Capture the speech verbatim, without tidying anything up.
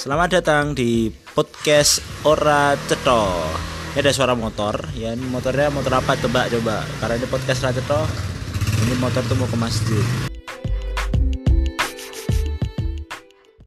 Selamat datang di podcast Ora Ceto. Ini ada suara motor. Ya, ini motornya motor apa tebak coba? Karena ini podcast Ora Ceto. Ini motor tuh mau ke masjid.